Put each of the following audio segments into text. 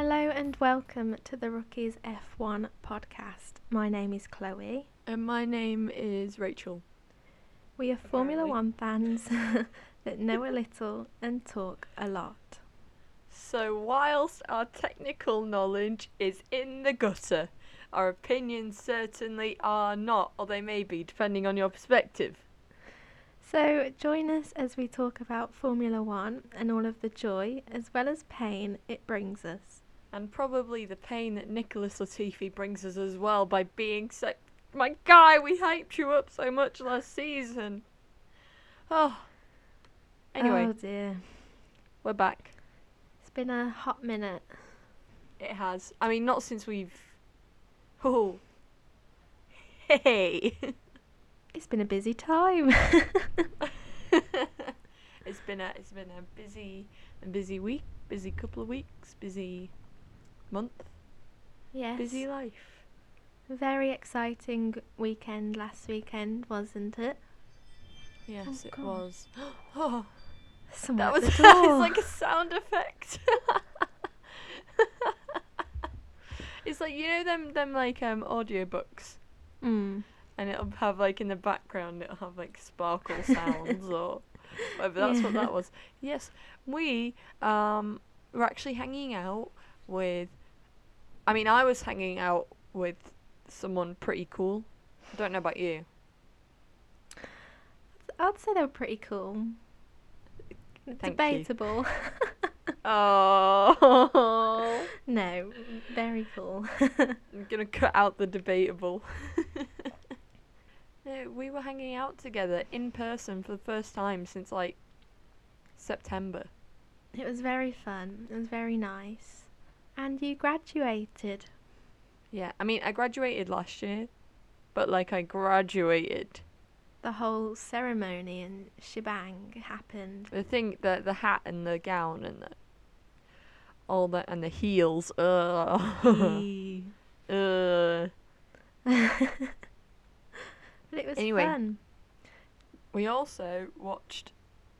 Hello and welcome to The Rookies F1 podcast. My name is Chloe. And my name is Rachel. We are Formula One fans that know a little and talk a lot. So whilst our technical knowledge is in the gutter, our opinions certainly are not, or they may be, depending on your perspective. So join us as we talk about Formula One and all of the joy, as well as pain, it brings us. And probably the pain that Nicholas Latifi brings us as well by being so... My guy, we hyped you up so much last season. Oh. Anyway. Oh dear. We're back. It's been a hot minute. It has. I mean, not since we've... Oh. Hey. It's been a busy time. It's been a busy week, busy couple of weeks, busy month. Yes. Busy life. Very exciting weekend last weekend, wasn't it? Yes, it was. Oh, that was like a sound effect. It's like, you know, them like audiobooks. Mm. And it'll have, like, in the background, it'll have, like, sparkle sounds or whatever. That's what that was. Yes, we were actually hanging out with... I mean, I was hanging out with someone pretty cool. I don't know about you. I'd say they were pretty cool. Debatable. Oh. No, very cool. I'm going to cut out the debatable. We were hanging out together in person for the first time since, like, September. It was very fun. It was very nice. And you graduated. Yeah, I mean, I graduated last year, but, like, I graduated. The whole ceremony and shebang happened. The thing, the hat and the gown and all that, and the heels. Ugh. But it was fun. We also watched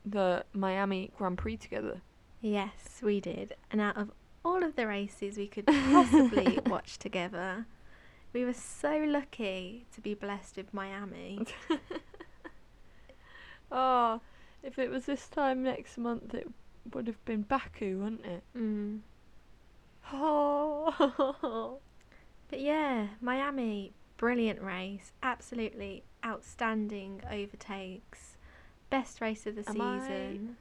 the Miami Grand Prix together. Yes, we did. And out of all of the races we could possibly watch together, we were so lucky to be blessed with Miami. Oh, if it was this time next month, it would have been Baku, wouldn't it? Mm. Oh. But yeah, Miami... Brilliant race, absolutely outstanding overtakes, best race of the season.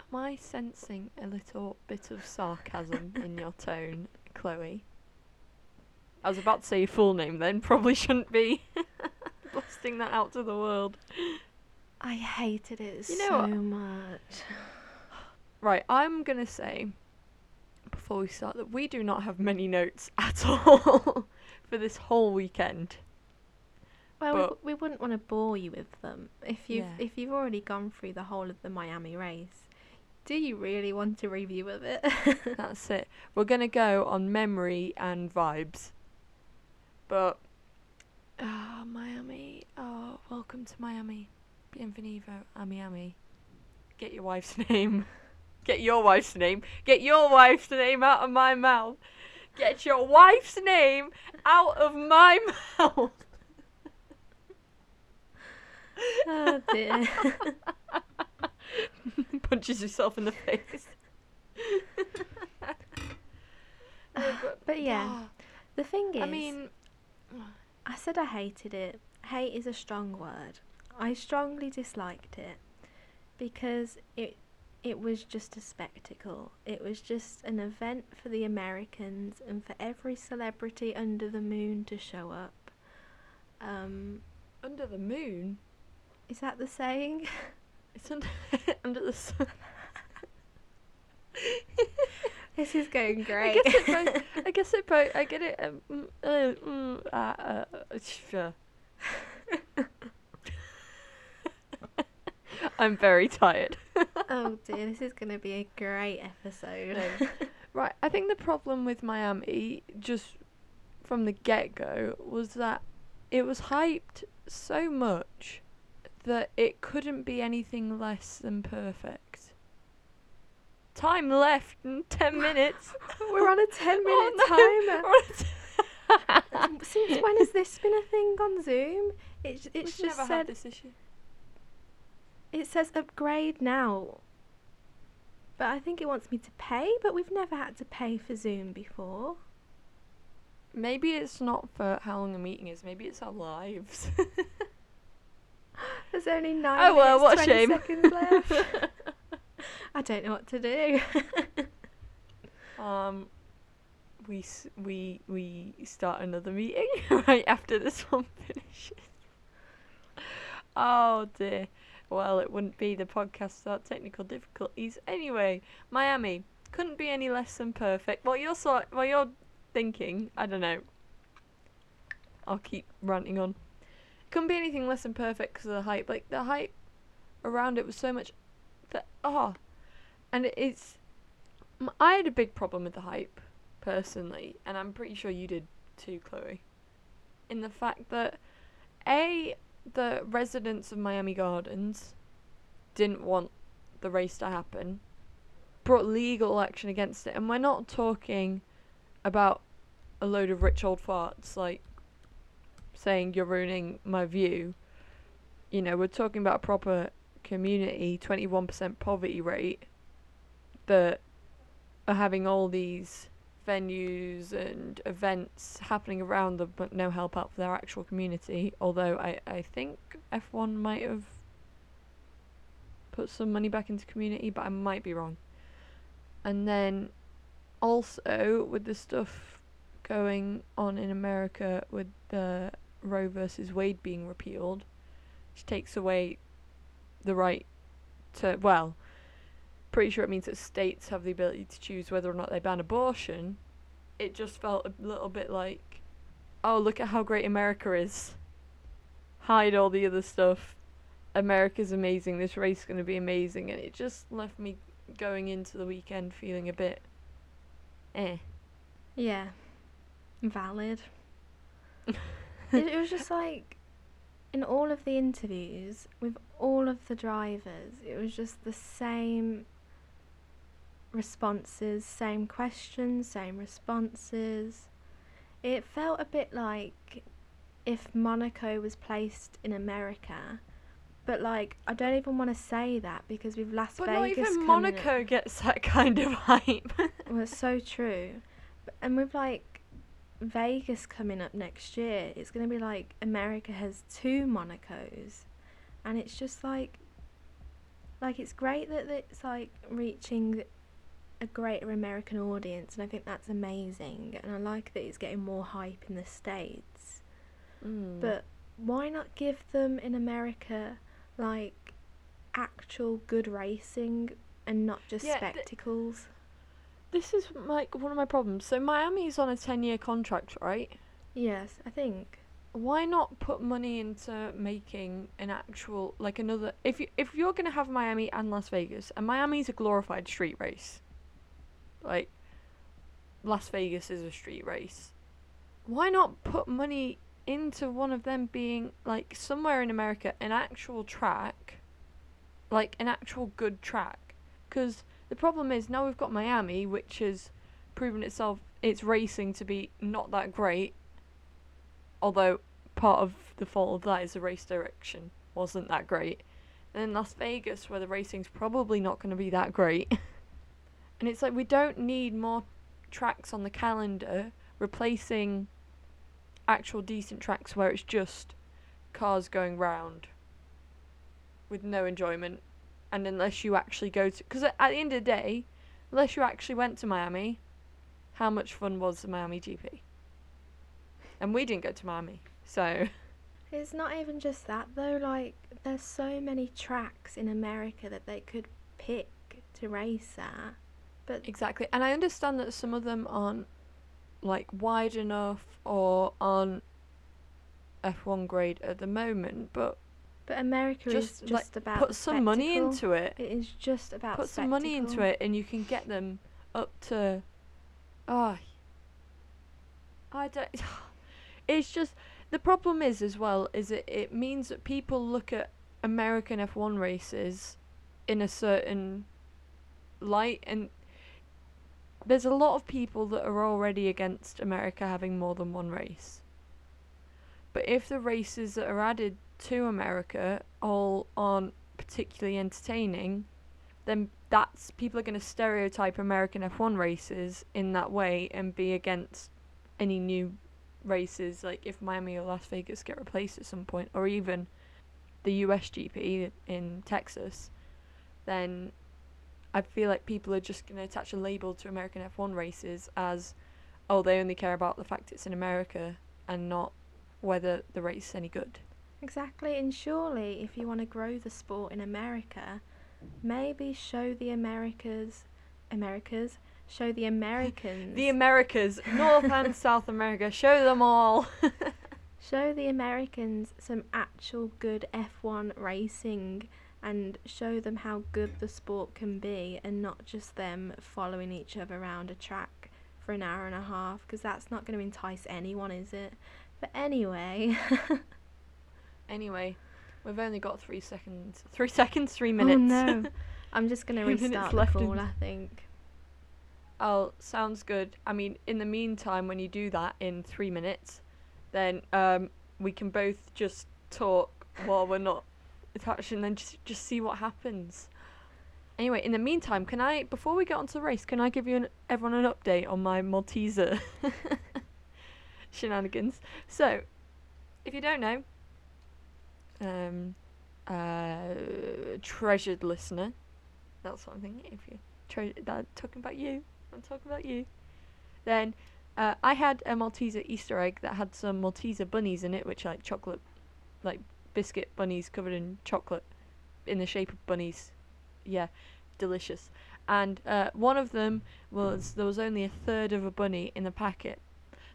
Am I sensing a little bit of sarcasm in your tone, Chloe? I was about to say your full name then, probably shouldn't be blasting that out to the world. I hated it so much. Right, I'm going to say, before we start, that we do not have many notes at all. For this whole weekend. Well, we wouldn't want to bore you with them. If you've already gone through the whole of the Miami race, do you really want a review of it? That's it. We're going to go on memory and vibes. But, Miami. Oh, welcome to Miami. Bienvenido a Miami. Get your wife's name. Get your wife's name. Get your wife's name out of my mouth. Get your wife's name out of my mouth. Oh, dear. Punches yourself in the face. But yeah, the thing is... I mean... I said I hated it. Hate is a strong word. I strongly disliked it. Because it was just a spectacle. It was just an event for the Americans and for every celebrity under the moon to show up. Under the moon? Is that the saying? It's under the sun. This is going great. Sure. I'm very tired. Oh dear, this is going to be a great episode. Right, I think the problem with Miami, just from the get-go, was that it was hyped so much that it couldn't be anything less than perfect. time left in 10 minutes. We're on a 10-minute timer. Since when has this been a thing on Zoom? It's just never said had this issue. It says upgrade now. But I think it wants me to pay, but we've never had to pay for Zoom before. Maybe it's not for how long a meeting is. Maybe it's our lives. There's only 9 minutes, 20 seconds left. I don't know what to do. We start another meeting right after this one finishes. Oh dear. Well, it wouldn't be the podcast without technical difficulties. Anyway, Miami couldn't be any less than perfect. Well, you're thinking, I don't know. I'll keep ranting on. It couldn't be anything less than perfect because of the hype. Like, the hype around it was so much that, and it's, I had a big problem with the hype, personally, and I'm pretty sure you did too, Chloe. In the fact that, the residents of Miami Gardens didn't want the race to happen, brought legal action against it, and we're not talking about a load of rich old farts, like, saying you're ruining my view. You know, we're talking about a proper community, 21% poverty rate, that are having all these venues and events happening around them, but no help out for their actual community. Although I think F1 might have put some money back into community, but I might be wrong. And then also with the stuff going on in America with the Roe versus Wade being repealed, which takes away the right to, well, pretty sure it means that states have the ability to choose whether or not they ban abortion. It just felt a little bit like, oh, look at how great America is. Hide all the other stuff. America's amazing. This race is going to be amazing. And it just left me going into the weekend feeling a bit, Yeah. Valid. It was just like, in all of the interviews, with all of the drivers, it was just the same responses, same questions, same responses. It felt a bit like if Monaco was placed in America, but like, I don't even want to say that because we've Las Vegas. But not even Monaco gets that kind of hype. Well, it's so true. And with like Vegas coming up next year, it's going to be like America has 2 Monacos, and it's just like it's great that it's like reaching a greater American audience, and I think that's amazing, and I like that it's getting more hype in the States. But why not give them in America like actual good racing and not just spectacles? This is like one of my problems. So Miami's on a 10-year contract, right? Yes, I think. Why not put money into making an actual, like, another, if you're going to have Miami and Las Vegas, and Miami's a glorified street race. Like, Las Vegas is a street race. Why not put money into one of them being, like, somewhere in America, an actual track, like, an actual good track? Because the problem is, now we've got Miami, which has proven itself, its racing to be not that great, although part of the fault of that is the race direction wasn't that great. And then Las Vegas, where the racing's probably not going to be that great. And it's like, we don't need more tracks on the calendar replacing actual decent tracks where it's just cars going round with no enjoyment. And unless you actually go to, because at the end of the day, unless you actually went to Miami, how much fun was the Miami GP? And we didn't go to Miami, so. It's not even just that though, like, there's so many tracks in America that they could pick to race at. But exactly, and I understand that some of them aren't, like, wide enough or aren't F1 grade at the moment, but America just, is just like, about put spectacle. Some money into it. It is just about put spectacle. Some money into it, and you can get them up to, it's just, the problem is as well, is it means that people look at American F1 races in a certain light, and there's a lot of people that are already against America having more than one race. But if the races that are added to America all aren't particularly entertaining, then that's, people are going to stereotype American F1 races in that way and be against any new races, like if Miami or Las Vegas get replaced at some point, or even the US GP in Texas, then I feel like people are just going to attach a label to American F1 races as, oh, they only care about the fact it's in America and not whether the race is any good. Exactly, and surely if you want to grow the sport in America, maybe show the Americas, show the Americans. The Americas, North and South America, show them all. Show the Americans some actual good F1 racing and show them how good the sport can be, and not just them following each other around a track for an hour and a half, because that's not going to entice anyone, is it? But anyway. Anyway, we've only got 3 minutes. Oh no. I'm just going to restart the call, I think. Oh, sounds good. I mean, in the meantime, when you do that in 3 minutes, then we can both just talk while we're not attached, and then just see what happens. Anyway, in the meantime, can I, before we get onto the race, can I give you everyone an update on my Malteser shenanigans? So, if you don't know, treasured listener, that's what I'm thinking. If you talking about you. I'm talking about you. Then I had a Malteser Easter egg that had some Malteser bunnies in it, which are like chocolate, like biscuit bunnies covered in chocolate in the shape of bunnies. Yeah, delicious. And one of them was, there was only a third of a bunny in the packet.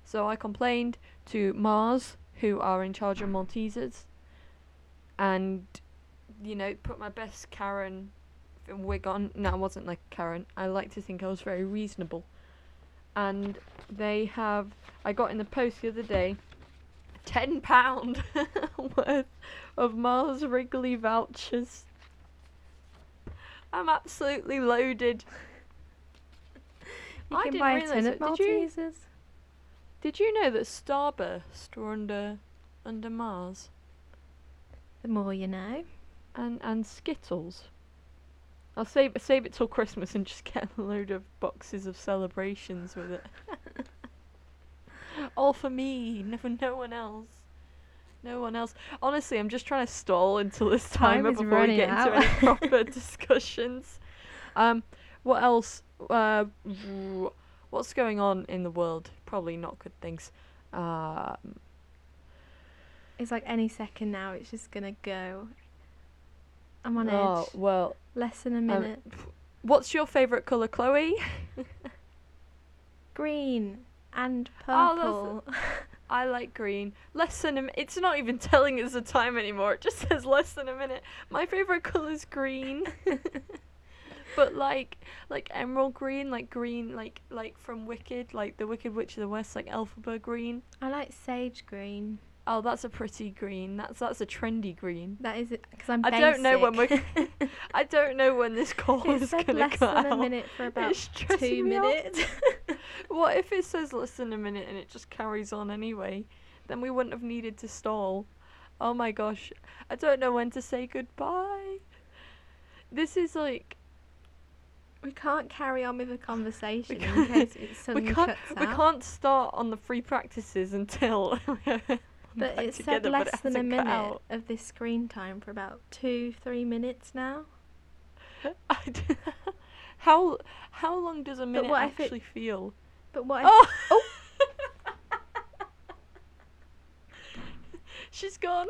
So I complained to Mars, who are in charge of Maltesers, and, you know, put my best Karen wig on. No, I wasn't like Karen. I like to think I was very reasonable. And they have, I got in the post the other day, £10 worth of Mars Wrigley vouchers. I'm absolutely loaded. You can buy a tin of Maltesers. Did you know that Starburst were under Mars? The more you know. And Skittles. I'll save it till Christmas and just get a load of boxes of celebrations with it. All for me, no one else. Honestly, I'm just trying to stall until this time before we get into any proper discussions. What else? What's going on in the world? Probably not good things. It's like any second now, it's just gonna go. I'm on edge. Oh, well. Less than a minute. What's your favourite colour, Chloe? Green and purple. Oh, I like green. Less than a minute. It's not even telling us the time anymore. It just says less than a minute. My favourite colour is green. But like emerald green, like from Wicked, like the Wicked Witch of the West, like Elphaba green. I like sage green. Oh, that's a pretty green. That's a trendy green. That is it, because I'm basic. I don't know when this call is going to go out. It said less than a minute for about 2 minutes. What if it says less than a minute and it just carries on anyway? Then we wouldn't have needed to stall. Oh my gosh. I don't know when to say goodbye. This is like... We can't carry on with the conversation in case it suddenly cuts out. We can't start on the free practices until... But it said less than a minute of this screen time for about 3 minutes now. How long does a minute actually feel? But what? Oh! She's gone.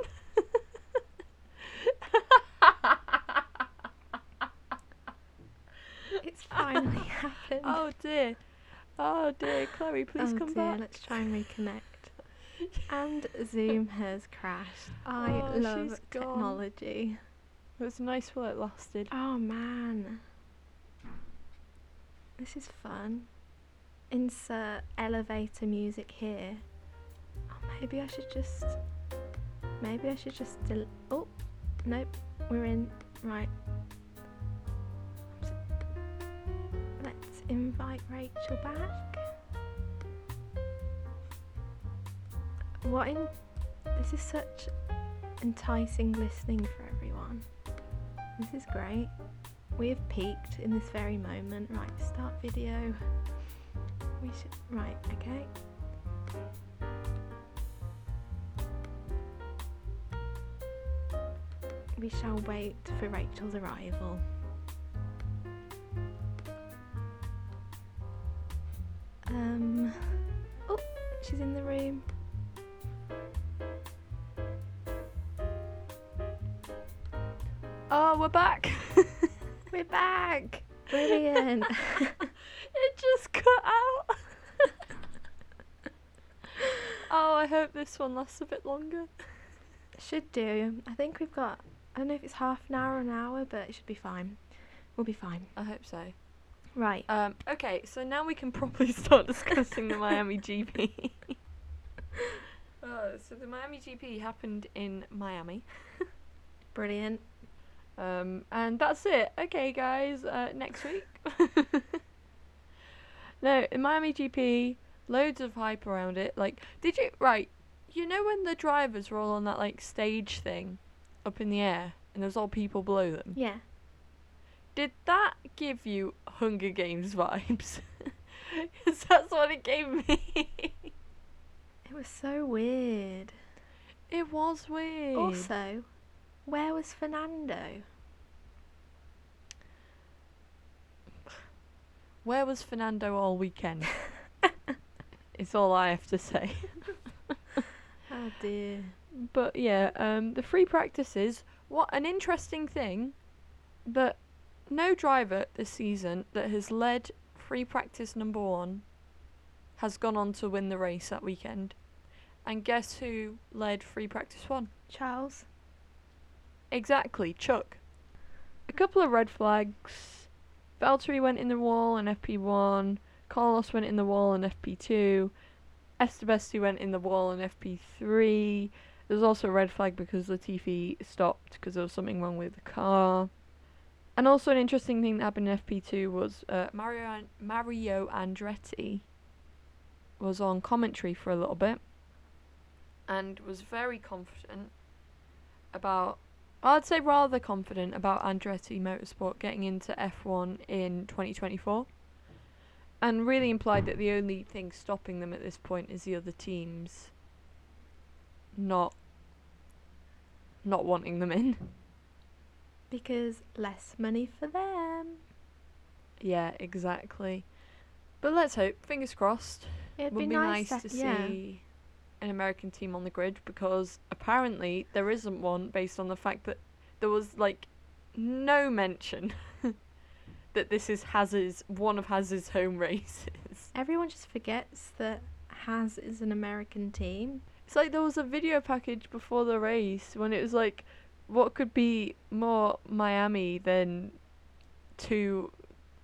It's finally happened. Oh dear, Chloe, please come back. Let's try and reconnect. And Zoom has crashed. I love technology. It was nice while it lasted. Oh man. This is fun. Insert elevator music here. Oh, maybe I should just oh, nope. We're in. Right. invite Rachel back. This is such enticing listening for everyone. This is great. We have peaked in this very moment. Right, start video. Okay. We shall wait for Rachel's arrival. Oh, she's in the room. Oh, we're back. We're back. Brilliant. It just cut out. Oh, I hope this one lasts a bit longer. Should do. I think we've got, I don't know if it's half an hour or an hour, but it should be fine. We'll be fine. I hope so. Right. Okay, so now we can probably start discussing the Miami GP. So the Miami GP happened in Miami. Brilliant. And that's it. Okay, guys, next week. No, in Miami GP, loads of hype around it. Like, you know when the drivers were all on that, like, stage thing up in the air and there's all people below them? Yeah. Did that give you Hunger Games vibes? Because that's what it gave me. It was so weird. It was weird. Also, where was Fernando? Where was Fernando all weekend? It's all I have to say. Oh dear. But yeah, the free practices, what an interesting thing that no driver this season that has led free practice number 1 has gone on to win the race that weekend. And guess who led free practice 1? Charles. Exactly, Chuck. A couple of red flags. Valtteri went in the wall in FP1. Carlos went in the wall in FP2. Esteban went in the wall in FP3. There was also a red flag because Latifi stopped because there was something wrong with the car. And also an interesting thing that happened in FP2 was Mario Andretti was on commentary for a little bit and was very confident about, I'd say rather confident about Andretti Motorsport getting into F1 in 2024. And really implied that the only thing stopping them at this point is the other teams not wanting them in. Because less money for them. Yeah, exactly. But let's hope, fingers crossed. It would be nice to see an American team on the grid, because apparently there isn't one, based on the fact that there was, like, no mention that this is Haas's, one of Haas's home races. Everyone just forgets that Haas is an American team. It's like there was a video package before the race when it was like, what could be more Miami than 2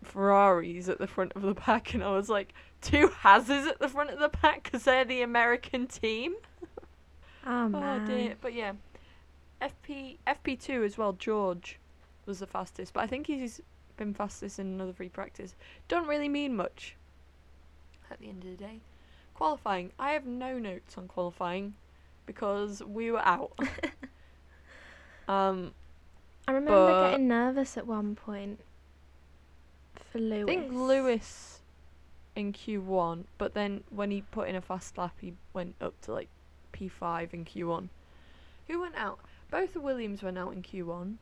Ferraris at the front of the pack? And I was like, 2 Haas's at the front of the pack because they're the American team? Oh, man. Oh, dear. But, yeah, FP2 as well, George was the fastest. But I think he's been fastest in another free practice. Don't really mean much at the end of the day. Qualifying. I have no notes on qualifying because we were out. I remember getting nervous at one point for Lewis. I think Lewis in Q1, but then when he put in a fast lap, he went up to like P5 in Q1. Who went out? Both the Williams went out in Q1.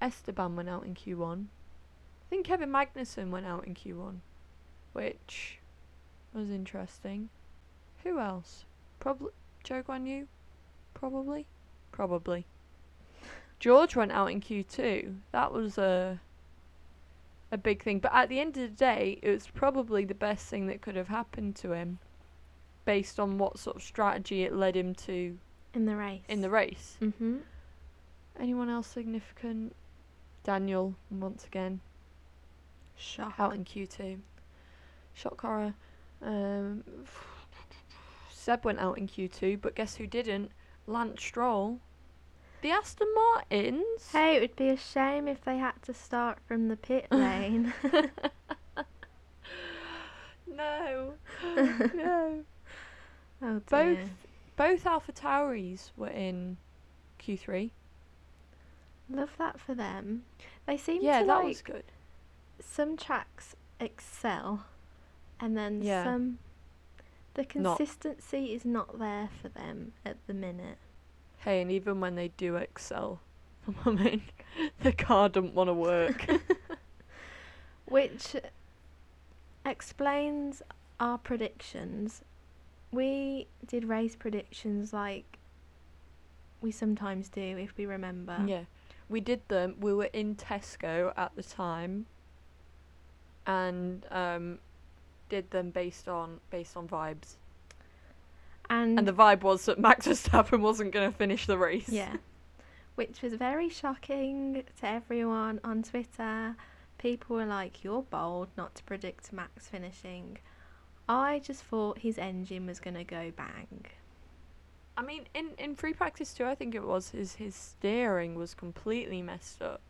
Esteban went out in Q1. I think Kevin Magnussen went out in Q1, which was interesting. Who else? Probably Zhou Guan Yu? Probably. George went out in Q2. That was a big thing. But at the end of the day, it was probably the best thing that could have happened to him based on what sort of strategy it led him to in the race. Mm-hmm. Anyone else significant? Daniel, once again. Shock. Out in Q2. Shock horror. Seb went out in Q2, but guess who didn't? Lance Stroll. The Aston Martins. Hey, it would be a shame if they had to start from the pit lane. no. No. Oh, dear. Both AlphaTauris were in Q3. Love that for them. They seem to that was good. Some tracks excel, and then some. The consistency is not there for them at the minute. Hey, and even when they do excel, I mean, the car doesn't want to work. Which explains our predictions. We did race predictions like we sometimes do, if we remember. Yeah, we did them. We were in Tesco at the time, and did them based on vibes. And the vibe was that Max Verstappen wasn't going to finish the race. Yeah, which was very shocking to everyone on Twitter. People were like, "You're bold not to predict Max finishing." I just thought his engine was going to go bang. I mean, in free practice too, I think it was, his steering was completely messed up.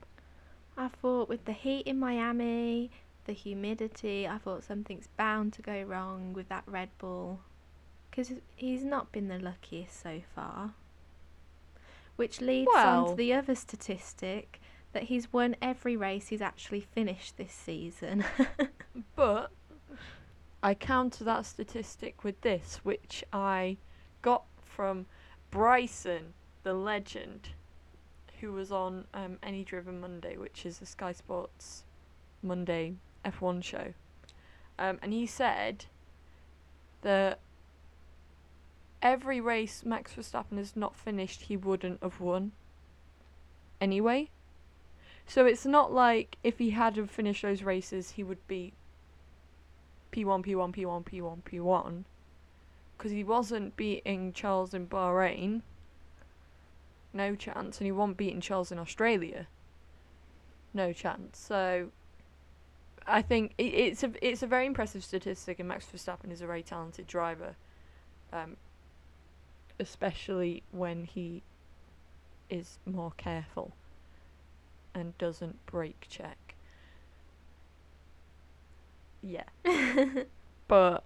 I thought with the heat in Miami, the humidity, I thought something's bound to go wrong with that Red Bull. Because he's not been the luckiest so far. Which leads on to the other statistic, that he's won every race he's actually finished this season. But I counter that statistic with this, which I got from Bryson, the legend, who was on Any Driven Monday, which is the Sky Sports Monday F1 show. And he said that every race Max Verstappen has not finished, he wouldn't have won anyway. So it's not like if he hadn't finished those races, he would be P1, P1, P1, P1, P1. Because he wasn't beating Charles in Bahrain. No chance. And he wasn't beating Charles in Australia. No chance. So I think it's a very impressive statistic, and Max Verstappen is a very talented driver. Especially when he is more careful and doesn't brake check. Yeah. But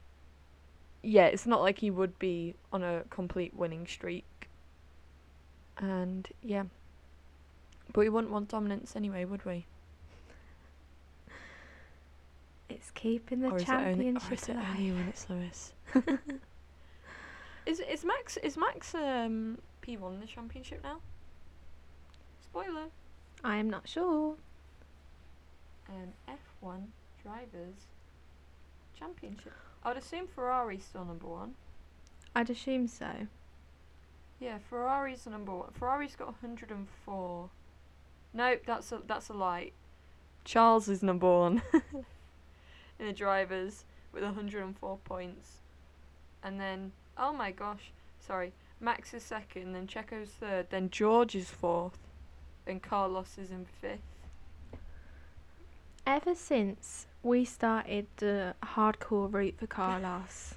yeah, it's not like he would be on a complete winning streak. And yeah. But we wouldn't want dominance anyway, would we? It's keeping the championship. Or is it only when it's Lewis? Is Max P1 in the championship now? Spoiler. I am not sure. F1 drivers championship. I would assume Ferrari's still number one. I'd assume so. Yeah, Ferrari's the number one. Ferrari's got 104. Nope, that's a lie. Charles is number one in the drivers with 104 points, and then oh my gosh, sorry, Max is second, then Checo's third, then George is fourth, then Carlos is in fifth. Ever since we started the hardcore route for Carlos,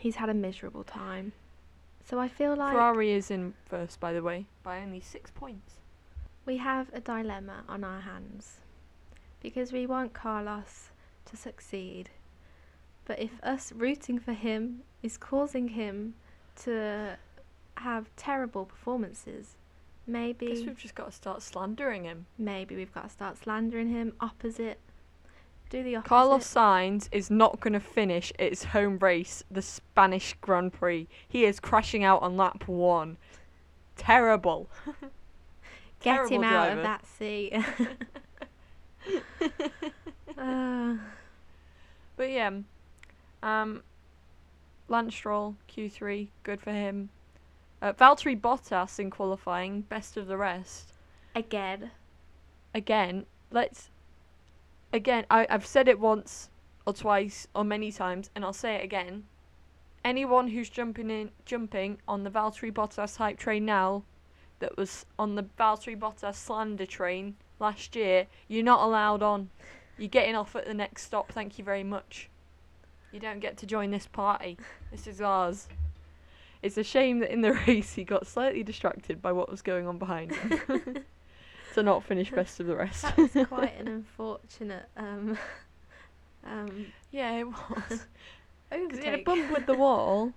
he's had a miserable time. So I feel like... Ferrari is in first, by the way, by only 6 points. We have a dilemma on our hands, because we want Carlos to succeed. But if us rooting for him is causing him to have terrible performances, maybe... I guess we've just got to start slandering him. Maybe we've got to start slandering him. Do the opposite. Carlos Sainz is not going to finish its home race, the Spanish Grand Prix. He is crashing out on lap one. Terrible. Get him out of that seat. But yeah, Lance Stroll, Q3, good for him. Valtteri Bottas in qualifying, best of the rest. Again, I've said it once or twice or many times, and I'll say it again. Anyone who's jumping on the Valtteri Bottas hype train now, that was on the Valtteri Bottas slander train last year, you're not allowed on. You're getting off at the next stop, thank you very much. You don't get to join this party. This is ours. It's a shame that in the race he got slightly distracted by what was going on behind him to not finish best of the rest. That was quite an unfortunate Yeah, it was. Because he had a bump with the wall,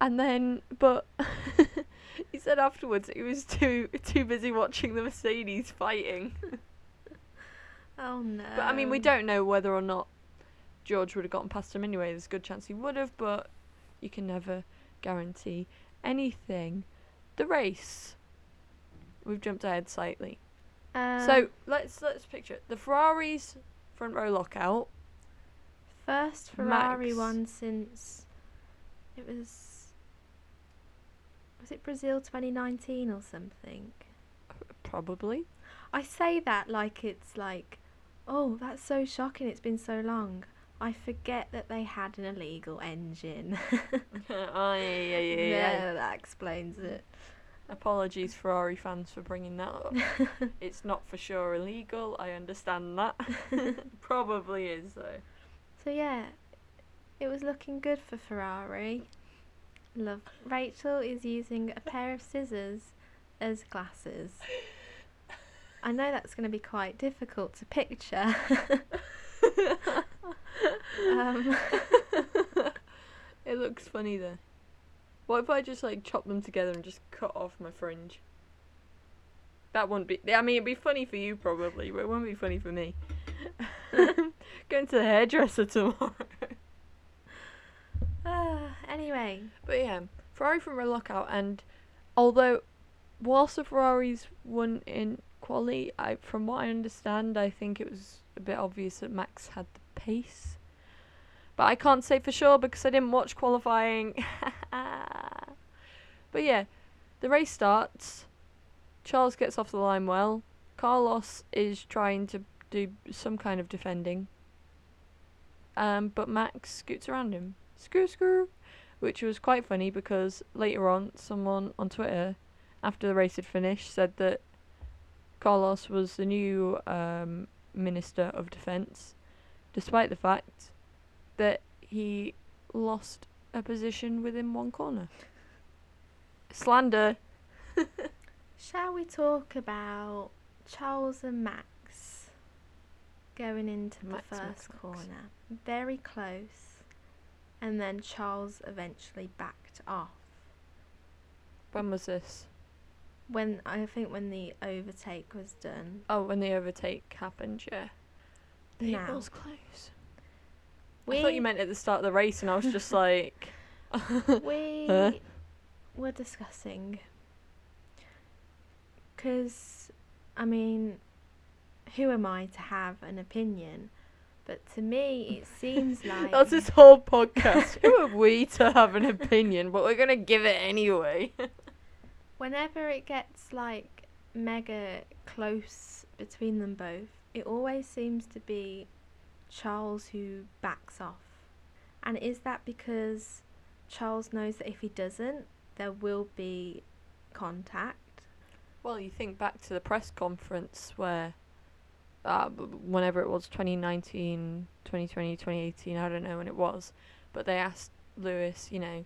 and then, but he said afterwards he was too busy watching the Mercedes fighting. Oh no! But I mean, we don't know whether or not George would have gotten past him anyway. There's a good chance he would have, but you can never guarantee anything. The race. We've jumped ahead slightly. So let's picture it. The Ferraris front row lockout. First Ferrari one since it was it Brazil 2019 or something? Probably. I say that like it's like, oh, that's so shocking, it's been so long. I forget that they had an illegal engine. Oh, yeah. No, that explains it. Apologies, Ferrari fans, for bringing that up. It's not for sure illegal, I understand that. Probably is, though. So yeah, it was looking good for Ferrari. Love. Rachel is using a pair of scissors as glasses. I know that's going to be quite difficult to picture. It looks funny though. What if I just like chop them together and just cut off my fringe? That wouldn't be. I mean, it'd be funny for you probably, but it wouldn't be funny for me. Going to the hairdresser tomorrow. Anyway. But yeah, Ferrari from a lockout, and although whilst the Ferraris won in quali, from what I understand, I think it was a bit obvious that Max had the pace. But I can't say for sure because I didn't watch qualifying. But yeah, the race starts. Charles gets off the line well. Carlos is trying to do some kind of defending, but Max scoots around him, which was quite funny because later on someone on Twitter after the race had finished said that Carlos was the new Minister of Defence, despite the fact that he lost a position within one corner. Slander. Shall we talk about Charles and Max going into the first corner, very close, and then Charles eventually backed off? When was this? I think when the overtake was done. Oh, when the overtake happened, yeah. It was close. I thought you meant at the start of the race, and I was just like... We were discussing. Because, I mean... Who am I to have an opinion? But to me, it seems like... That's this whole podcast. Who are we to have an opinion? But we're going to give it anyway. Whenever it gets, like, mega close between them both, it always seems to be Charles who backs off. And is that because Charles knows that if he doesn't, there will be contact? Well, you think back to the press conference where... whenever it was, 2019, 2020, 2018, I don't know when it was, but they asked Lewis, you know,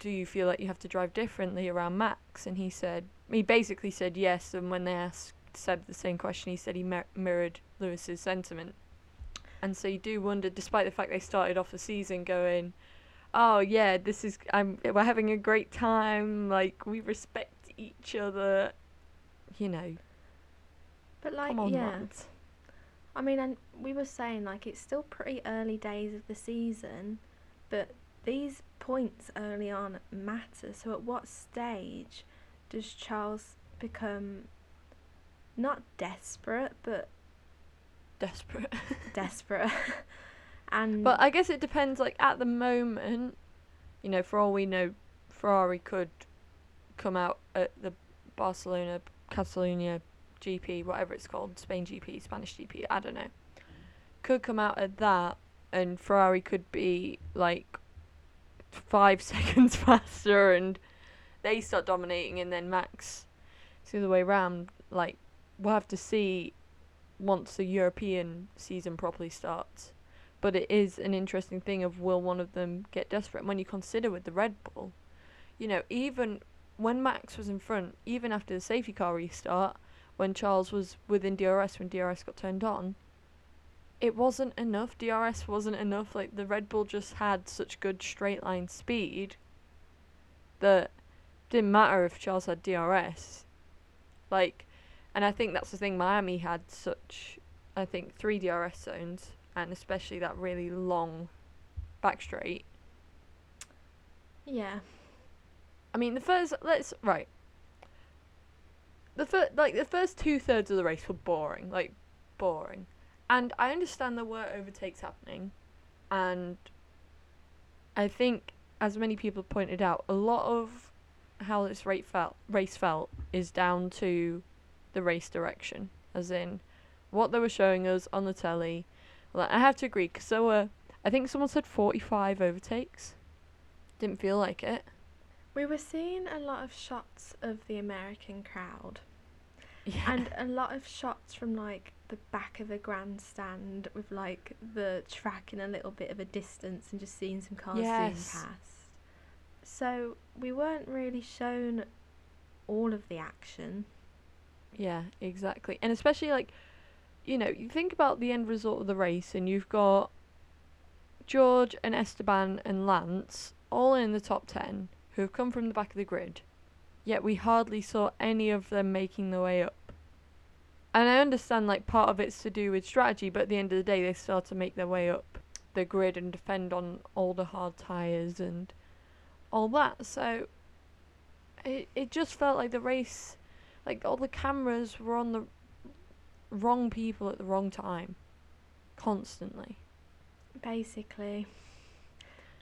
do you feel like you have to drive differently around Max? And he basically said yes, and when they asked Seb the same question, he said he mirrored Lewis's sentiment. And so you do wonder, despite the fact they started off the season going, oh yeah, we're having a great time, like, we respect each other, you know. But, like, yeah, I mean, and we were saying, like, it's still pretty early days of the season, but these points early on matter. So at what stage does Charles become, not desperate, but... Desperate. And... But I guess it depends, like, at the moment, you know, for all we know, Ferrari could come out at the Barcelona, Catalonia GP, whatever it's called, Spain GP, Spanish GP, I don't know, could come out at that, and Ferrari could be like 5 seconds faster and they start dominating, and then Max it's the other way round. Like, we'll have to see once the European season properly starts, but it is an interesting thing of, will one of them get desperate? And when you consider with the Red Bull, you know, even when Max was in front, even after the safety car restart, when Charles was within DRS, when DRS got turned on, it wasn't enough. DRS wasn't enough. Like, the Red Bull just had such good straight line speed that it didn't matter if Charles had DRS. Like, and I think that's the thing. Miami had such, I think, 3 DRS zones, and especially that really long back straight. Yeah. I mean, the first 2/3 of the race were boring. Like, boring. And I understand there were overtakes happening, and I think, as many people pointed out, a lot of how this race felt is down to the race direction, as in what they were showing us on the telly. Like, I have to agree, because there were, I think someone said 45 overtakes. Didn't feel like it. We were seeing a lot of shots of the American crowd. Yeah. And a lot of shots from, like, the back of the grandstand with, like, the track in a little bit of a distance and just seeing some cars zoom past. So we weren't really shown all of the action. Yeah, exactly. And especially, like, you know, you think about the end result of the race, and you've got George and Esteban and Lance all in the top 10 who have come from the back of the grid, yet we hardly saw any of them making their way up. And I understand, like, part of it's to do with strategy, but at the end of the day, they still had to make their way up the grid and defend on all the hard tyres and all that. So it just felt like the race, like, all the cameras were on the wrong people at the wrong time, constantly. Basically.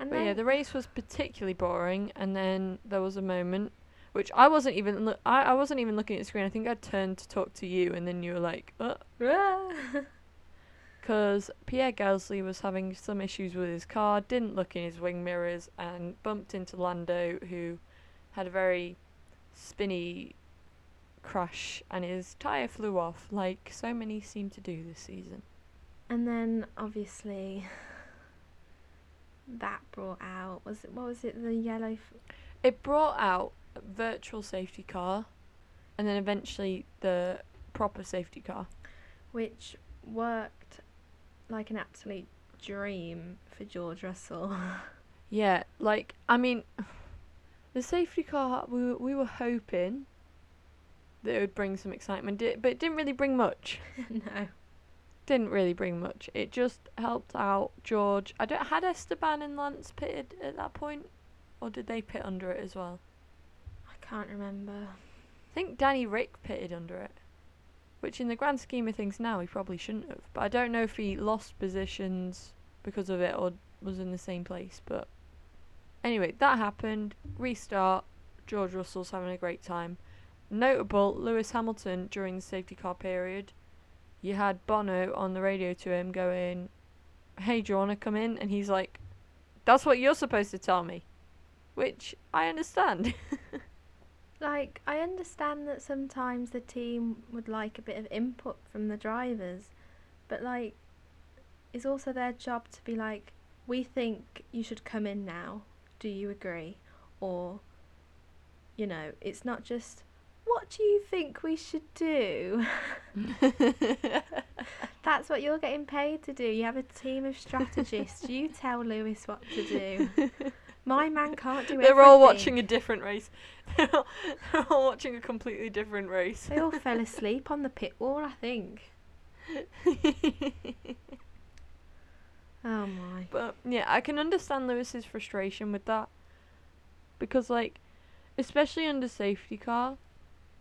And but then, yeah, the race was particularly boring, and then there was a moment which I wasn't even looking at the screen. I think I turned to talk to you, and then you were like, because Pierre Gasly was having some issues with his car, didn't look in his wing mirrors, and bumped into Lando, who had a very spinny crash, and his tyre flew off, like so many seem to do this season. And then, obviously, that brought out, it brought out a virtual safety car, and then eventually the proper safety car, which worked like an absolute dream for George Russell. Yeah, like, I mean, the safety car, we were hoping that it would bring some excitement, but it didn't really bring much. No. Didn't really bring much. It just helped out George. Had Esteban and Lance pitted at that point? Or did they pit under it as well? I can't remember. I think Danny Rick pitted under it. Which, in the grand scheme of things now, he probably shouldn't have. But I don't know if he lost positions because of it or was in the same place. But anyway, that happened. Restart. George Russell's having a great time. Notable, Lewis Hamilton during the safety car period. You had Bono on the radio to him going, "Hey, do you want to come in?" And he's like, "That's what you're supposed to tell me." Which I understand. Like, I understand that sometimes the team would like a bit of input from the drivers. But, like, it's also their job to be like, "We think you should come in now. Do you agree?" Or, you know, it's not just, "What do you think we should do?" That's what you're getting paid to do. You have a team of strategists. You tell Lewis what to do. My man can't do everything. They're all watching a different race. They're all watching a completely different race. They all fell asleep on the pit wall, I think. Oh, my. But, yeah, I can understand Lewis's frustration with that. Because, like, especially under safety car,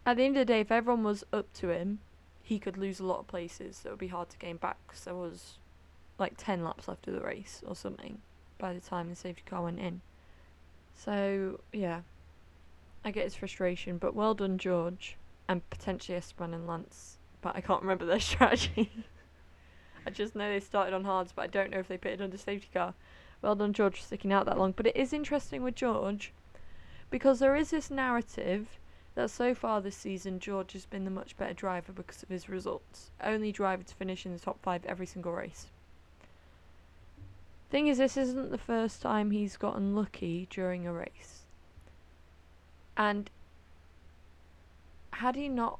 at the end of the day, if everyone was up to him, he could lose a lot of places. So it would be hard to gain back, because there was, like, 10 laps after the race or something by the time the safety car went in. So, yeah, I get his frustration. But well done, George, and potentially Esteban and Lance. But I can't remember their strategy. I just know they started on hards, but I don't know if they pitted under safety car. Well done, George, for sticking out that long. But it is interesting with George, because there is this narrative that so far this season, George has been the much better driver because of his results. Only driver to finish in the top 5 every single race. Thing is, this isn't the first time he's gotten lucky during a race. And had he not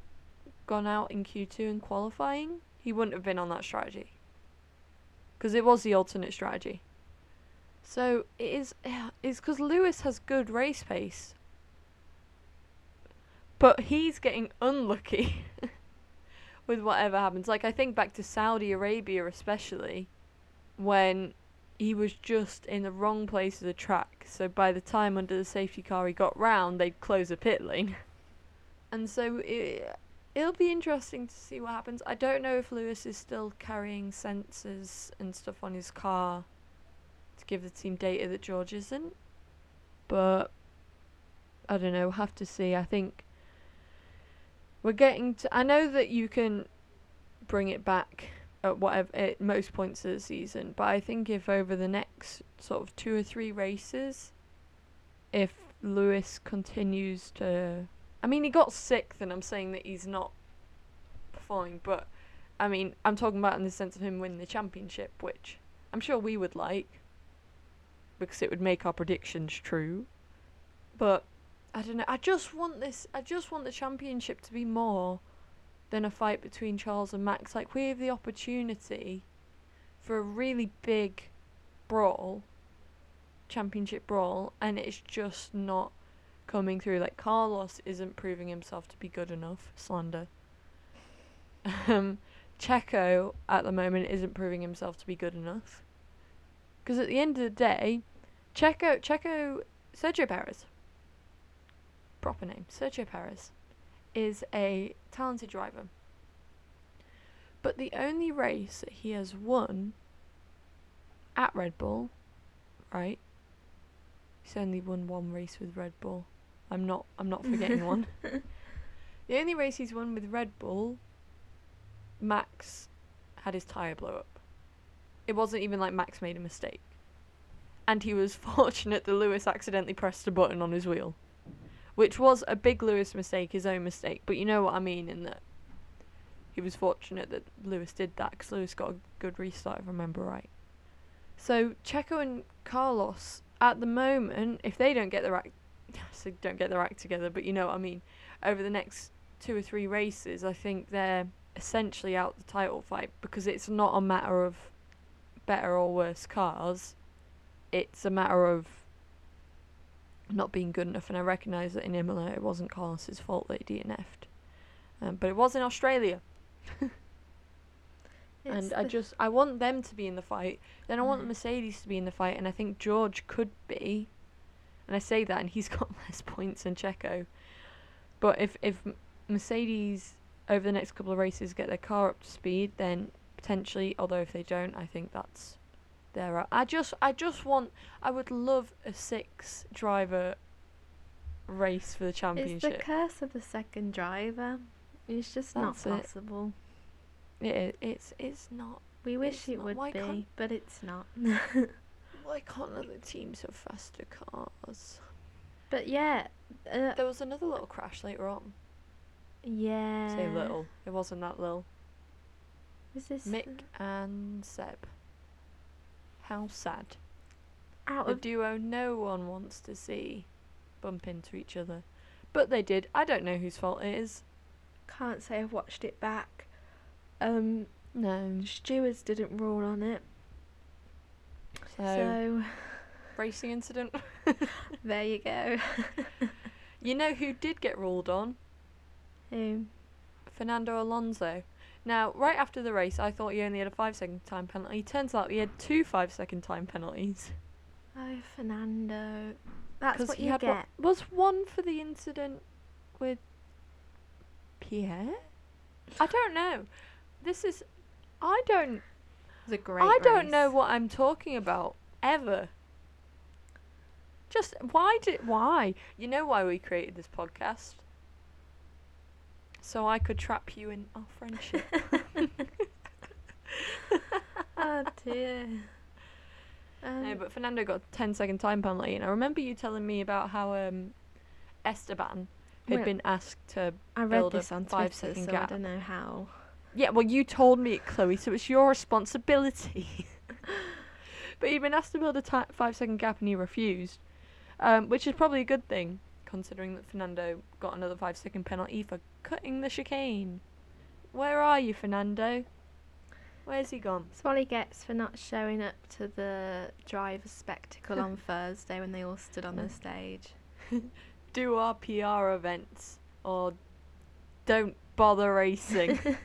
gone out in Q2 in qualifying, he wouldn't have been on that strategy. because it was the alternate strategy. So it's because Lewis has good race pace, but he's getting unlucky with whatever happens. Like, I think back to Saudi Arabia especially, when he was just in the wrong place of the track. So by the time under the safety car he got round, they'd close a pit lane. And so it'll be interesting to see what happens. I don't know if Lewis is still carrying sensors and stuff on his car to give the team data that George isn't. But I don't know, we'll have to see. I think we're getting to... I know that you can bring it back at whatever, at most points of the season, but I think if over the next sort of 2 or 3 races, if Lewis continues to, I mean, he got 6th, and I'm saying that he's not performing, but I mean, I'm talking about in the sense of him winning the championship, which I'm sure we would like, because it would make our predictions true. But I don't know, I just want the championship to be more than a fight between Charles and Max. Like, we have the opportunity for a really big brawl, championship brawl, and it's just not coming through. Like, Carlos isn't proving himself to be good enough. Slander. Checo, at the moment, isn't proving himself to be good enough. Because at the end of the day, Sergio Perez, proper name, Sergio Perez, is a talented driver, but the only race that he has won at Red Bull, right, he's only won 1 race with Red Bull, I'm not forgetting one, the only race he's won with Red Bull, Max had his tyre blow up. It wasn't even like Max made a mistake, and he was fortunate that Lewis accidentally pressed a button on his wheel, which was a big Lewis mistake, his own mistake, but you know what I mean, in that he was fortunate that Lewis did that, because Lewis got a good restart, if I remember right. So Checo and Carlos, at the moment, if they don't get their act, so don't get their act together, but you know what I mean, over the next 2 or 3 races, I think they're essentially out the title fight, because it's not a matter of better or worse cars, it's a matter of not being good enough. And I recognise that in Imola it wasn't Carlos's fault that he DNF'd, but it was in Australia. And I want them to be in the fight, then I want the Mercedes to be in the fight, and I think George could be, and I say that, and he's got less points than Checo, but if Mercedes over the next couple of races get their car up to speed, then potentially, although if they don't, I think that's... I would love a 6 driver race for the championship. It's the curse of the second driver. It's just that's not possible. It's not. We wish it would be, but it's not. Why can't other teams have faster cars? But yeah, there was another little crash later on. Yeah. Say little. It wasn't that little. Was this Mick and Seb? How sad. The duo no one wants to see bump into each other. But they did. I don't know whose fault it is. Can't say I've watched it back. No. Stewards didn't rule on it. So racing incident. There you go. You know who did get ruled on? Who? Fernando Alonso. Now, right after the race, I thought he only had a 5-second time penalty. Turns out he had 2 5-second time penalties. Oh, Fernando. That's what you get. Was one for the incident with Pierre? I don't know. It was a great race. I don't know what I'm talking about, ever. Just, why? You know why we created this podcast? So I could trap you in our friendship. Oh dear. No, but Fernando got a 10-second time penalty, and I remember you telling me about how Esteban had been asked to build a 5-second gap. I don't know how. Yeah, well, you told me it, Chloe, so it's your responsibility. But he'd been asked to build a 5-second gap, and he refused, which is probably a good thing, considering that Fernando got another 5-second penalty for cutting the chicane. Where are you, Fernando? Where's he gone? It's what he gets for not showing up to the driver spectacle on Thursday when they all stood on the stage. Do our PR events or don't bother racing. It's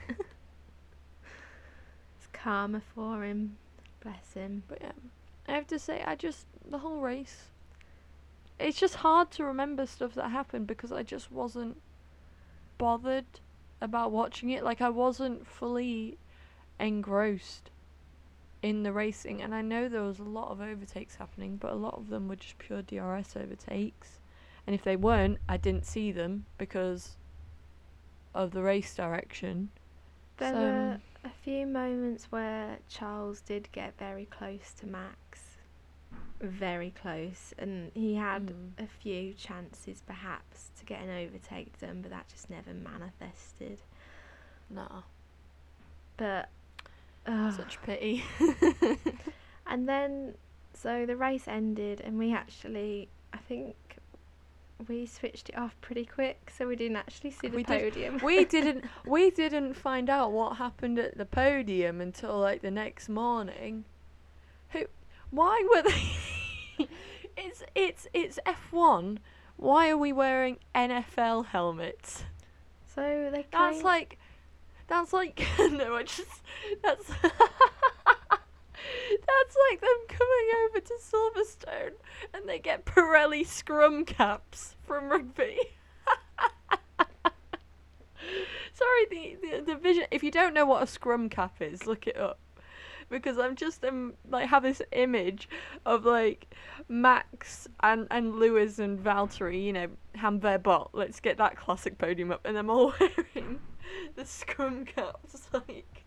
karma for him. Bless him. But yeah, I have to say, the whole race, it's just hard to remember stuff that happened because I just wasn't bothered about watching it. Like, I wasn't fully engrossed in the racing, and I know there was a lot of overtakes happening, but a lot of them were just pure DRS overtakes, and if they weren't, I didn't see them because of the race direction. There were a few moments where Charles did get very close to Max, very close, and he had a few chances perhaps to get an overtake done, but that just never manifested. No. But such pity. And then so the race ended, and we actually, I think we switched it off pretty quick, so we didn't actually see the podium. We didn't find out what happened at the podium until like the next morning. Why were they? It's F1. Why are we wearing NFL helmets? So they. That's like no, I just that's like them coming over to Silverstone and they get Pirelli scrum caps from rugby. Sorry, the vision. If you don't know what a scrum cap is, look it up. Because I'm just like have this image of like Max and Lewis and Valtteri, you know, hand their bot. Let's get that classic podium up, and I'm all wearing the scrum caps, like.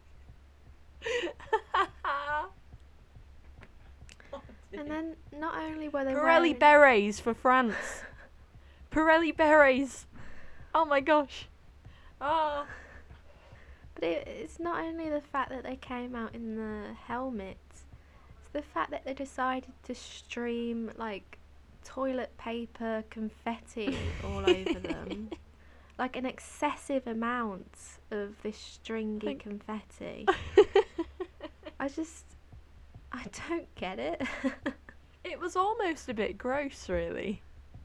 And then not only were they Pirelli berets for France. Pirelli berets. Oh my gosh. Oh. But it's not only the fact that they came out in the helmets, it's the fact that they decided to stream, like, toilet paper, confetti all over them. Like, an excessive amount of this stringy confetti. I don't get it. It was almost a bit gross, really.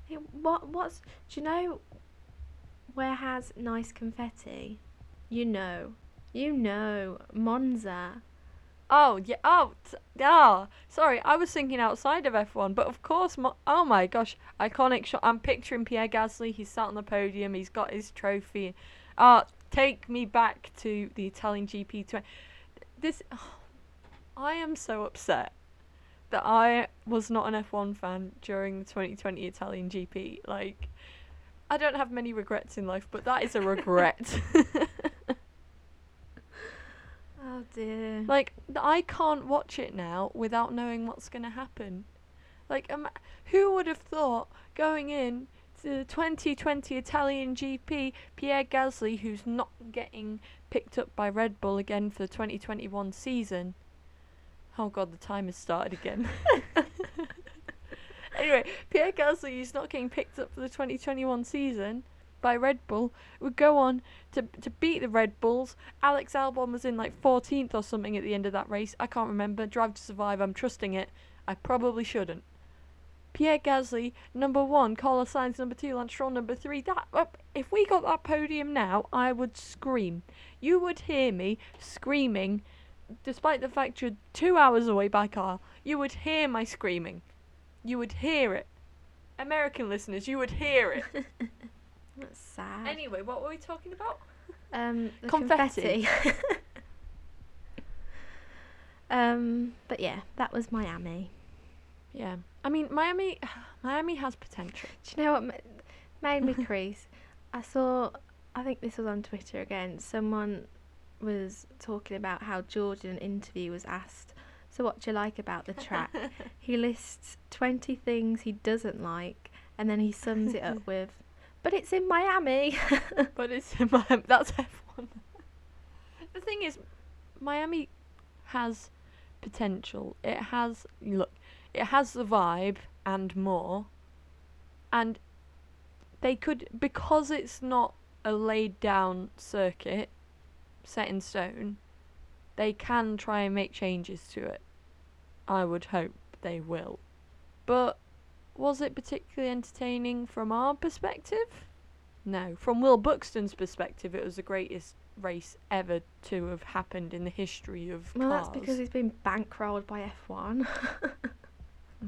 Do you know where has nice confetti? You know, Monza. Oh, yeah, sorry, I was thinking outside of F1, but of course, oh my gosh, iconic shot. I'm picturing Pierre Gasly, he's sat on the podium, he's got his trophy. Take me back to the Italian GP20. I am so upset that I was not an F1 fan during the 2020 Italian GP, like, I don't have many regrets in life, but that is a regret. Oh dear. Like, I can't watch it now without knowing what's going to happen. Like, who would have thought going in to the 2020 Italian GP, Pierre Gasly, who's not getting picked up by Red Bull again for the 2021 season. Oh god, the time has started again. Anyway, Pierre Gasly is not getting picked up for the 2021 season by Red Bull. Would go on to beat the Red Bulls. Alex Albon was in like 14th or something at the end of that race. I can't remember. Drive to Survive, I'm trusting it. I probably shouldn't. Pierre Gasly, number 1. Carlos Sainz, number 2. Lance Stroll, number 3. If we got that podium now, I would scream. You would hear me screaming, despite the fact you're 2 hours away by car. You would hear my screaming. You would hear it. American listeners, you would hear it. That's sad. Anyway, what were we talking about? Confetti. But yeah, that was Miami. Yeah. I mean, Miami has potential. Do you know what made me crease? I think this was on Twitter again, someone was talking about how George in an interview was asked, so what do you like about the track? He lists 20 things he doesn't like, and then he sums it up with, but it's in Miami. But it's in Miami. That's F1. The thing is, Miami has potential. It has the vibe and more. And they could, because it's not a laid down circuit set in stone, they can try and make changes to it. I would hope they will. But was it particularly entertaining from our perspective? No. From Will Buxton's perspective, it was the greatest race ever to have happened in the history of cars. Well, that's because he's been bankrolled by F1.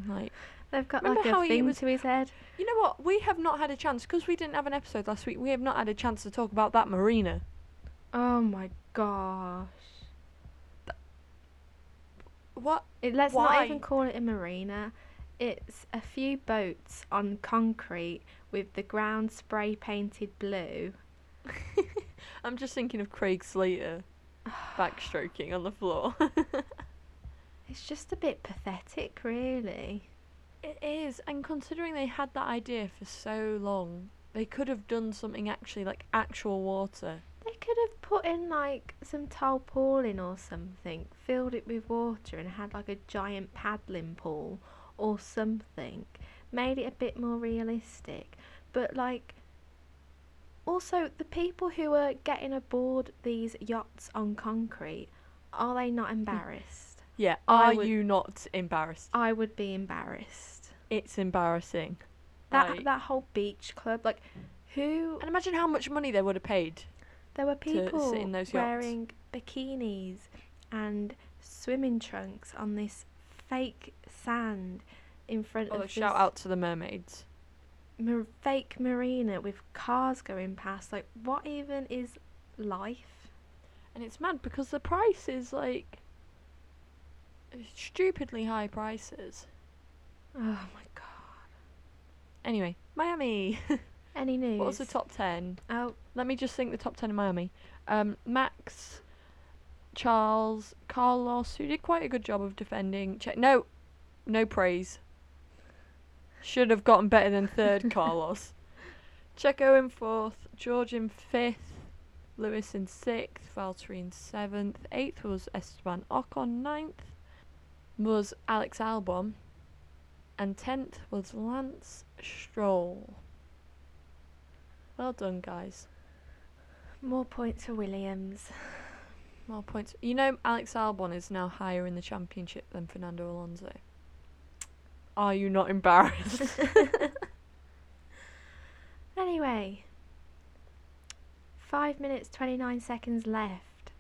Like, they've got like a thing to his head. You know what? We have not had a chance, because we didn't have an episode last week, we have not had a chance to talk about that marina. Oh my gosh. What? Let's not even call it a marina. It's a few boats on concrete with the ground spray painted blue. I'm just thinking of Craig Slater backstroking on the floor. It's just a bit pathetic, really. It is, and considering they had that idea for so long, they could have done something actually, like actual water. They could have put in like some tarpaulin or something, filled it with water and had like a giant paddling pool or something. Made it a bit more realistic. But like, also the people who are getting aboard these yachts on concrete, are they not embarrassed? Yeah, you not embarrassed? I would be embarrassed. It's embarrassing. That whole beach club, like, who... And imagine how much money they would have paid. There were people wearing bikinis and swimming trunks on this fake sand in front of this... Oh, shout out to the mermaids. Fake marina with cars going past. Like, what even is life? And it's mad because the price is, like, stupidly high prices. Oh, my God. Anyway, Miami. Any news? What was the top 10? Oh. Let me just think the top 10 in Miami. Max, Charles, Carlos, who did quite a good job of defending. No praise. Should have gotten better than third, Carlos. Checo in fourth, George in fifth, Lewis in sixth, Valtteri in seventh, eighth was Esteban Ocon, ninth was Alex Albon, and 10th was Lance Stroll. Well done, guys. More points for Williams. More points. You know, Alex Albon is now higher in the championship than Fernando Alonso. Are you not embarrassed? Anyway, 5 minutes 29 seconds left.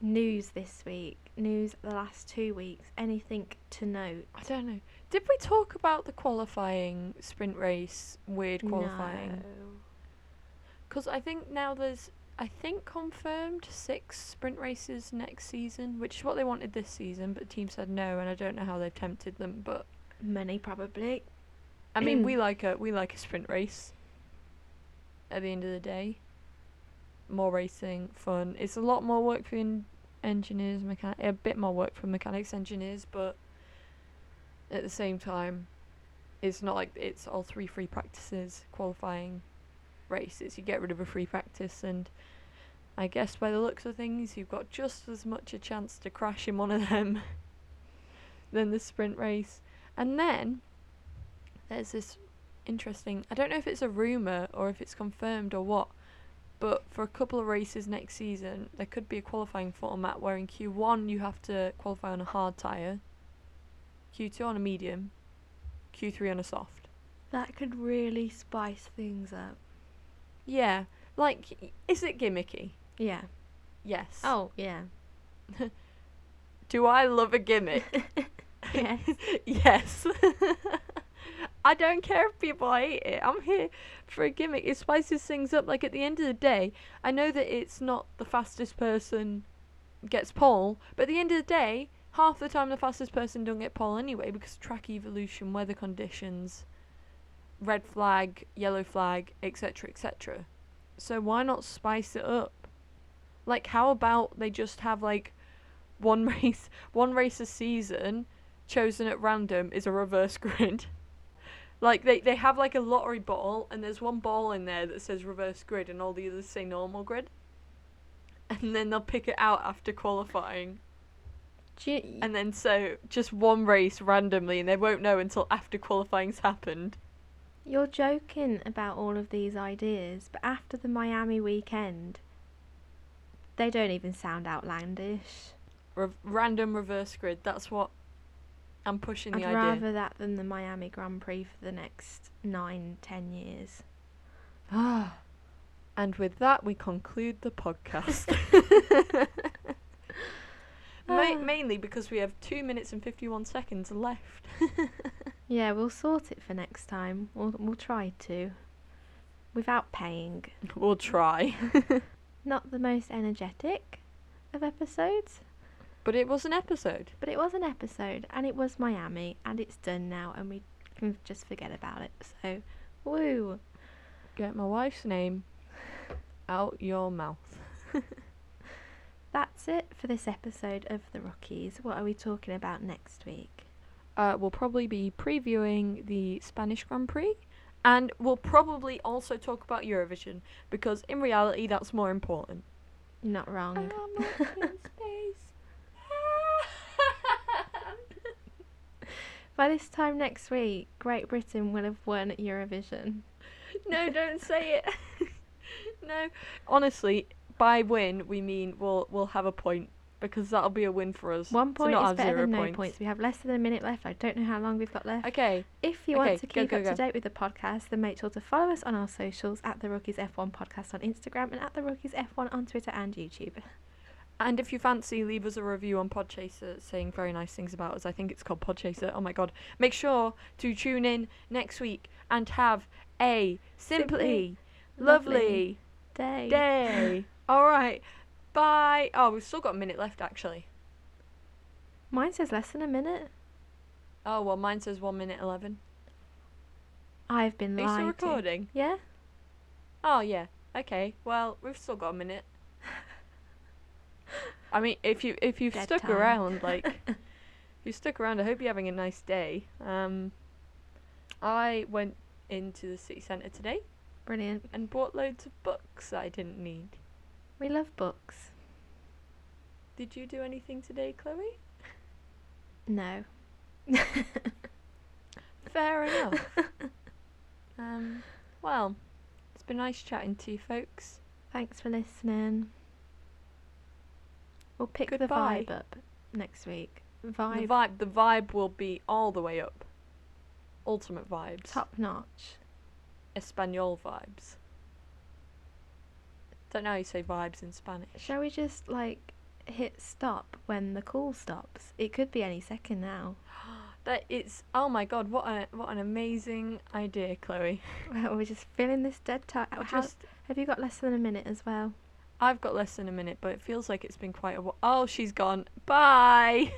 News this week. News the last 2 weeks. Anything to note? I don't know. Did we talk about the qualifying sprint race? Weird qualifying. Because I think now there's, confirmed 6 sprint races next season, which is what they wanted this season, but the team said no, and I don't know how they've tempted them, but... Money, probably. I mean, we like a sprint race. At the end of the day, more racing, fun. It's a lot more work for engineers, a bit more work for mechanics, engineers, but at the same time, it's not like it's all 3 free practices, qualifying races. You get rid of a free practice, and I guess by the looks of things, you've got just as much a chance to crash in one of them than the sprint race. And then, there's this interesting... I don't know if it's a rumour or if it's confirmed or what, but for a couple of races next season, there could be a qualifying format where in Q1 you have to qualify on a hard tyre, Q2 on a medium, Q3 on a soft. That could really spice things up. Yeah. Like, is it gimmicky? Yeah. Yes. Oh, yeah. Do I love a gimmick? Yes. Yes. I don't care if people hate it. I'm here for a gimmick. It spices things up. Like, at the end of the day, I know that it's not the fastest person gets pole, but at the end of the day, half the time the fastest person don't get pole anyway because of track evolution, weather conditions, red flag, yellow flag, etc., etc. So why not spice it up? Like, how about they just have, like, one race a season chosen at random is a reverse grid. Like, they have, like, a lottery ball, and there's one ball in there that says reverse grid, and all the others say normal grid. And then they'll pick it out after qualifying. Gee. And then, so, just one race randomly, and they won't know until after qualifying's happened. You're joking about all of these ideas, but after the Miami weekend, they don't even sound outlandish. random reverse grid. That's what I'm pushing the idea. I'd rather that than the Miami Grand Prix for the next 9-10 years. And with that, we conclude the podcast. Mainly because we have 2 minutes and 51 seconds left. Yeah, we'll sort it for next time. We'll try to. Without paying. We'll try. Not the most energetic of episodes. But it was an episode. And it was Miami. And it's done now. And we can just forget about it. So, woo. Get my wife's name out your mouth. That's it for this episode of The Rookies. What are we talking about next week? We'll probably be previewing the Spanish Grand Prix, and we'll probably also talk about Eurovision, because in reality that's more important. You're not wrong. I'm in space. By this time next week, Great Britain will have won Eurovision. No, don't say it. No, honestly, by win we mean we'll have a point, because that'll be a win for us. 1 point is better than no points. We have less than a minute left. I don't know how long we've got left. Okay. If you want to keep up to date with the podcast, then make sure to follow us on our socials at therookiesf1podcast on Instagram and at therookiesf1 on Twitter and YouTube. And if you fancy, leave us a review on Podchaser saying very nice things about us. I think it's called Podchaser. Oh my god. Make sure to tune in next week and have a simply lovely day. All right. Bye. Oh, we've still got a minute left, actually. Mine says less than a minute. Oh, well, mine says 1 minute 11. I've been lied to. Are you still recording? Yeah. Oh, yeah. Okay. Well, we've still got a minute. I mean, if you've stuck around, like, if you stuck around, I hope you're having a nice day. I went into the city centre today. Brilliant. And bought loads of books that I didn't need. We love books. Did you do anything today, Chloe? No. Fair enough. Well, it's been nice chatting to you folks. Thanks for listening. We'll pick the vibe up next week. The vibe will be all the way up. Ultimate vibes. Top notch. Espanol vibes. Don't know how you say vibes in Spanish. Shall we just, like, hit stop when the call stops? It could be any second now. Oh my god, what an amazing idea, Chloe. Well, we're just filling this dead time. Have you got less than a minute as well? I've got less than a minute, but it feels like it's been quite a while. Oh, she's gone. Bye!